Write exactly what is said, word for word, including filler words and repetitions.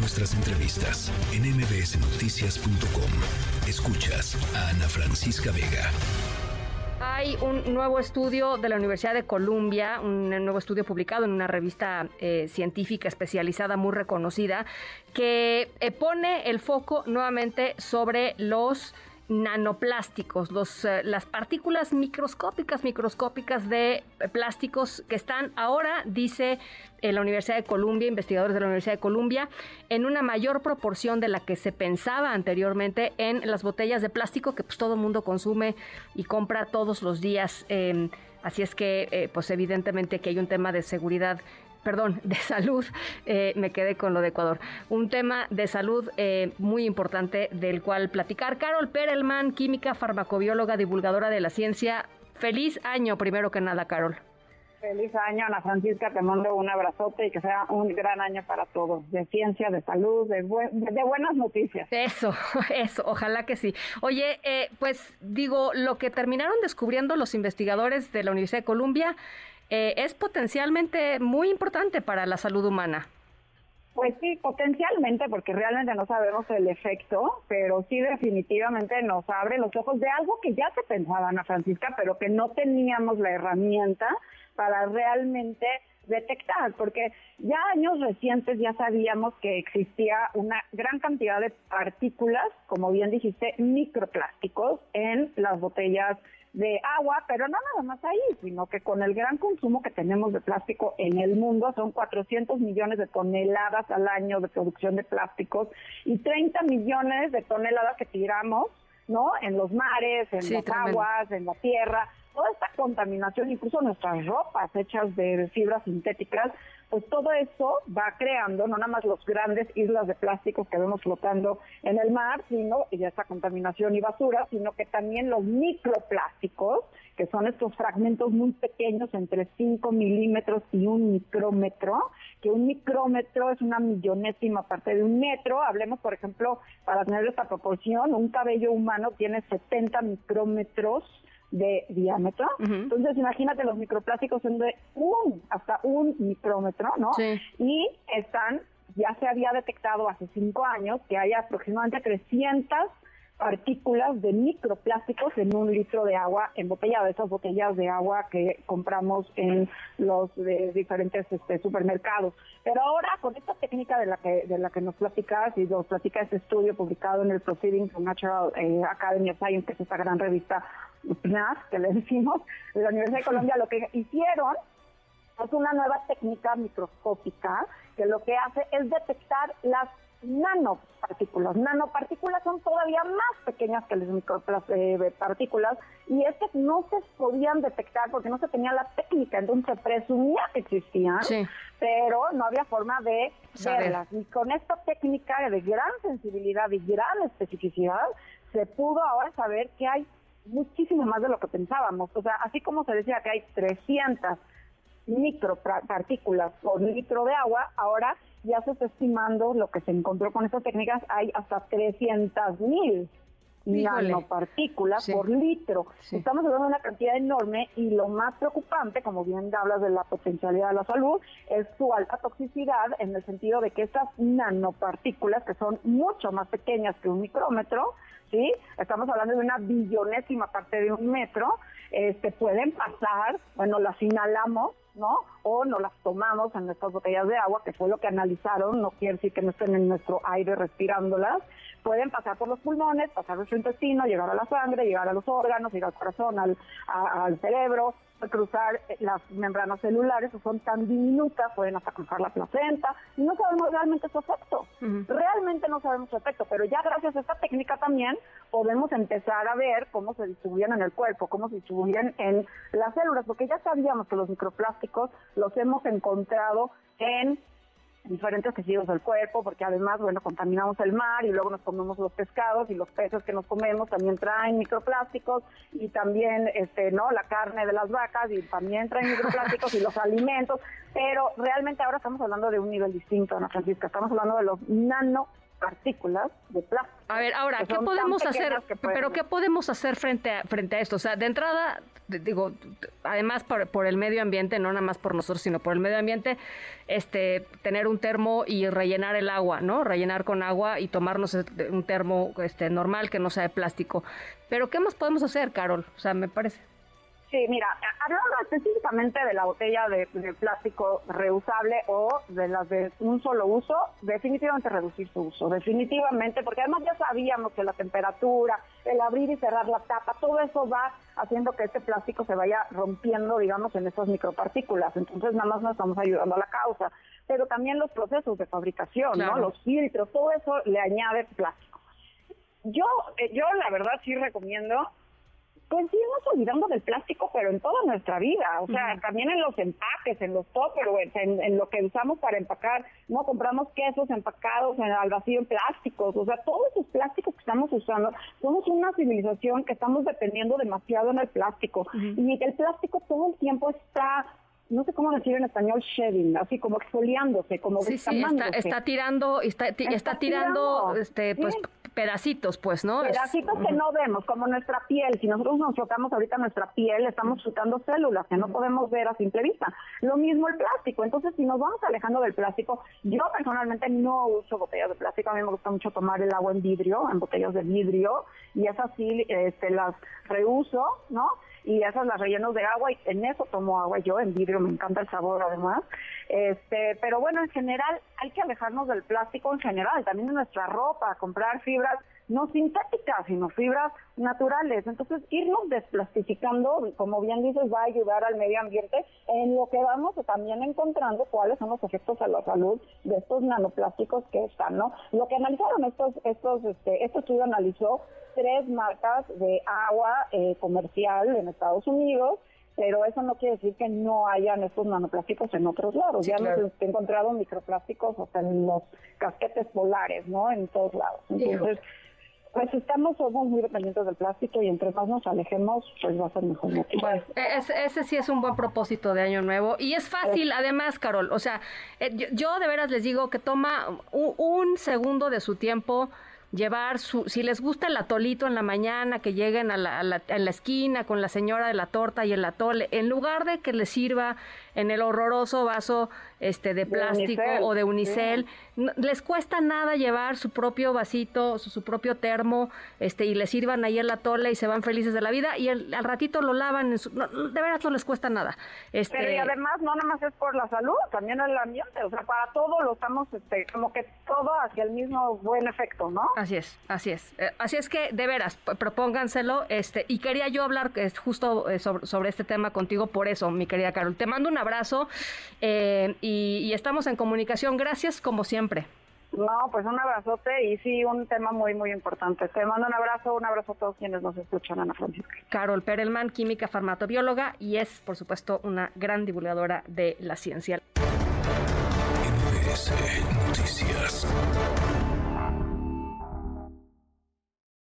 nuestras entrevistas en m b s noticias punto com. Escuchas a Ana Francisca Vega. Hay un nuevo estudio de la Universidad de Columbia, un nuevo estudio publicado en una revista eh, científica especializada muy reconocida, que eh, pone el foco nuevamente sobre los nanoplásticos, los, eh, las partículas microscópicas, microscópicas de plásticos que están ahora, dice en la Universidad de Columbia, investigadores de la Universidad de Columbia, en una mayor proporción de la que se pensaba anteriormente en las botellas de plástico que pues todo el mundo consume y compra todos los días. Eh, así es que, eh, pues evidentemente que hay un tema de seguridad, perdón, de salud, eh, me quedé con lo de Ecuador, un tema de salud eh, muy importante del cual platicar. Carol Perelman, química, farmacobióloga, divulgadora de la ciencia. Feliz año, primero que nada, Carol. Feliz año, Ana Francisca, te mando un abrazote y que sea un gran año para todos, de ciencia, de salud, de, buen, de buenas noticias. Eso, eso, ojalá que sí. Oye, eh, pues digo, lo que terminaron descubriendo los investigadores de la Universidad de Columbia eh, es potencialmente muy importante para la salud humana. Pues sí, potencialmente, porque realmente no sabemos el efecto, pero sí definitivamente nos abre los ojos de algo que ya se pensaba, Ana Francisca, pero que no teníamos la herramienta para realmente detectar, porque ya años recientes ya sabíamos que existía una gran cantidad de partículas, como bien dijiste, microplásticos en las botellas de agua, pero no nada más ahí, sino que con el gran consumo que tenemos de plástico en el mundo, son cuatrocientos millones de toneladas al año de producción de plásticos y treinta millones de toneladas que tiramos, ¿no? En los mares, en sí, las tremendo. aguas, en la tierra. Toda esta contaminación, incluso nuestras ropas hechas de fibras sintéticas, pues todo eso va creando no nada más las grandes islas de plástico que vemos flotando en el mar, sino y esta contaminación y basura, sino que también los microplásticos, que son estos fragmentos muy pequeños, entre cinco milímetros y un micrómetro, que un micrómetro es una millonésima parte de un metro. Hablemos, por ejemplo, para tener esta proporción, un cabello humano tiene setenta micrómetros de diámetro. Uh-huh. Entonces, imagínate, los microplásticos son de un, hasta un micrómetro, ¿no? Sí. Y están, ya se había detectado hace cinco años que hay aproximadamente trescientas partículas de microplásticos en un litro de agua embotellada, esas botellas de agua que compramos en los de diferentes este, supermercados. Pero ahora, con esta técnica de la que de la que nos platicas y nos platica este estudio publicado en el Proceedings of Natural Academy of Science, que es esta gran revista que le decimos, de la Universidad de Columbia, lo que hicieron es una nueva técnica microscópica que lo que hace es detectar las nanopartículas. Nanopartículas son todavía más pequeñas que las micropartículas y estas no se podían detectar porque no se tenía la técnica, entonces se presumía que existían, sí, pero no había forma de Saber. verlas. Y con esta técnica de gran sensibilidad y gran especificidad se pudo ahora saber que hay muchísimo más de lo que pensábamos. O sea, así como se decía que hay trescientas micropartículas por litro de agua, ahora ya se está estimando lo que se encontró con estas técnicas, hay hasta trescientas mil nanopartículas sí. por litro. Sí. Estamos hablando de una cantidad enorme y lo más preocupante, como bien hablas de la potencialidad de la salud, es su alta toxicidad, en el sentido de que estas nanopartículas, que son mucho más pequeñas que un micrómetro, ¿sí? Estamos hablando de una billonésima parte de un metro, este, pueden pasar, bueno, las inhalamos, ¿no? O no las tomamos en nuestras botellas de agua, que fue lo que analizaron, no quiere decir que no estén en nuestro aire respirándolas, pueden pasar por los pulmones, pasar por su intestino, llegar a la sangre, llegar a los órganos, ir al corazón, al, a, al cerebro, cruzar las membranas celulares, que son tan diminutas, pueden hasta cruzar la placenta, y no sabemos realmente su efecto, uh-huh. realmente no sabemos su efecto, pero ya gracias a esta técnica también podemos empezar a ver cómo se distribuyen en el cuerpo, cómo se distribuyen en las células, porque ya sabíamos que los microplásticos los hemos encontrado en diferentes tejidos del cuerpo, porque además, bueno, contaminamos el mar y luego nos comemos los pescados y los peces que nos comemos también traen microplásticos y también, este, ¿no? La carne de las vacas y también traen microplásticos y los alimentos, pero realmente ahora estamos hablando de un nivel distinto, Ana Francisca, estamos hablando de los nanoplásticos. partículas de plástico. A ver, ahora, ¿qué podemos hacer? Pero ¿qué podemos hacer frente a, frente a esto? O sea, de entrada, digo, además por, por el medio ambiente, no nada más por nosotros, sino por el medio ambiente, este, tener un termo y rellenar el agua, ¿no? Rellenar con agua y tomarnos un termo este, normal que no sea de plástico. Pero ¿qué más podemos hacer, Carol? O sea, me parece. Sí, mira, hablando específicamente de la botella de, de plástico reusable o de las de un solo uso, definitivamente reducir su uso, definitivamente, porque además ya sabíamos que la temperatura, el abrir y cerrar la tapa, todo eso va haciendo que este plástico se vaya rompiendo, digamos, en esas micropartículas. Entonces, nada más nos estamos ayudando a la causa, pero también los procesos de fabricación, claro, ¿no? Los filtros, todo eso le añade plástico. Yo, eh, yo la verdad sí recomiendo... Pues sí, nos olvidamos del plástico, pero en toda nuestra vida, o sea, uh-huh, también en los empaques, en los tupperwares, en, en lo que usamos para empacar, no compramos quesos empacados en, al vacío en plásticos, o sea, todos esos plásticos que estamos usando, somos una civilización que estamos dependiendo demasiado en el plástico, uh-huh, y el plástico todo el tiempo está... no sé cómo decir en español, shedding, así como exfoliándose, como sí, sí, está, está tirando, está, está, está tirando, tirando este, ¿sí? pues pedacitos, pues, ¿no? Pedacitos es... que no vemos, como nuestra piel. Si nosotros nos frotamos ahorita nuestra piel, estamos frotando células que no podemos ver a simple vista. Lo mismo el plástico. Entonces, si nos vamos alejando del plástico, yo personalmente no uso botellas de plástico. A mí me gusta mucho tomar el agua en vidrio, en botellas de vidrio, y esas sí este, las reuso, ¿no? Y esas las relleno de agua y en eso tomo agua yo, en vidrio, me encanta el sabor además. este Pero bueno, en general hay que alejarnos del plástico en general, también de nuestra ropa, comprar fibras no sintéticas, sino fibras naturales. Entonces, irnos desplastificando, como bien dices, va a ayudar al medio ambiente, en lo que vamos también encontrando cuáles son los efectos a la salud de estos nanoplásticos que están, ¿no? Lo que analizaron estos, estos, este, este estudio analizó tres marcas de agua eh, comercial en Estados Unidos, pero eso no quiere decir que no hayan estos nanoplásticos en otros lados. Sí, ya claro, hemos encontrado microplásticos hasta en los casquetes polares, ¿no? En todos lados. Entonces, sí, pues estamos, somos muy dependientes del plástico y entre más nos alejemos, pues va a ser mejor. Bueno, ese, ese sí es un buen propósito de Año Nuevo y es fácil, además, Carol. O sea, yo, yo de veras les digo que toma un, un segundo de su tiempo llevar su, si les gusta el atolito en la mañana, que lleguen a la, a la, a la esquina con la señora de la torta y el atole, en lugar de que les sirva en el horroroso vaso este de plástico de o de unicel, sí, no, les cuesta nada llevar su propio vasito, su, su propio termo, este y les sirvan ahí el atole y se van felices de la vida y el, al ratito lo lavan, en su, no, de veras no les cuesta nada. Este, Pero y además no nada más es por la salud, también el ambiente, o sea, para todo lo estamos, este, como que todo hacia el mismo buen efecto, ¿no? Así es, así es. Así es que, de veras, propónganselo. Este, y quería yo hablar justo sobre, sobre este tema contigo, por eso, mi querida Carol. Te mando un abrazo eh, y, y estamos en comunicación. Gracias, como siempre. No, pues un abrazote y sí, un tema muy, muy importante. Te mando un abrazo, un abrazo a todos quienes nos escuchan, Ana Francisca. Carol Perelman, química farmacobióloga y es, por supuesto, una gran divulgadora de la ciencia. M B S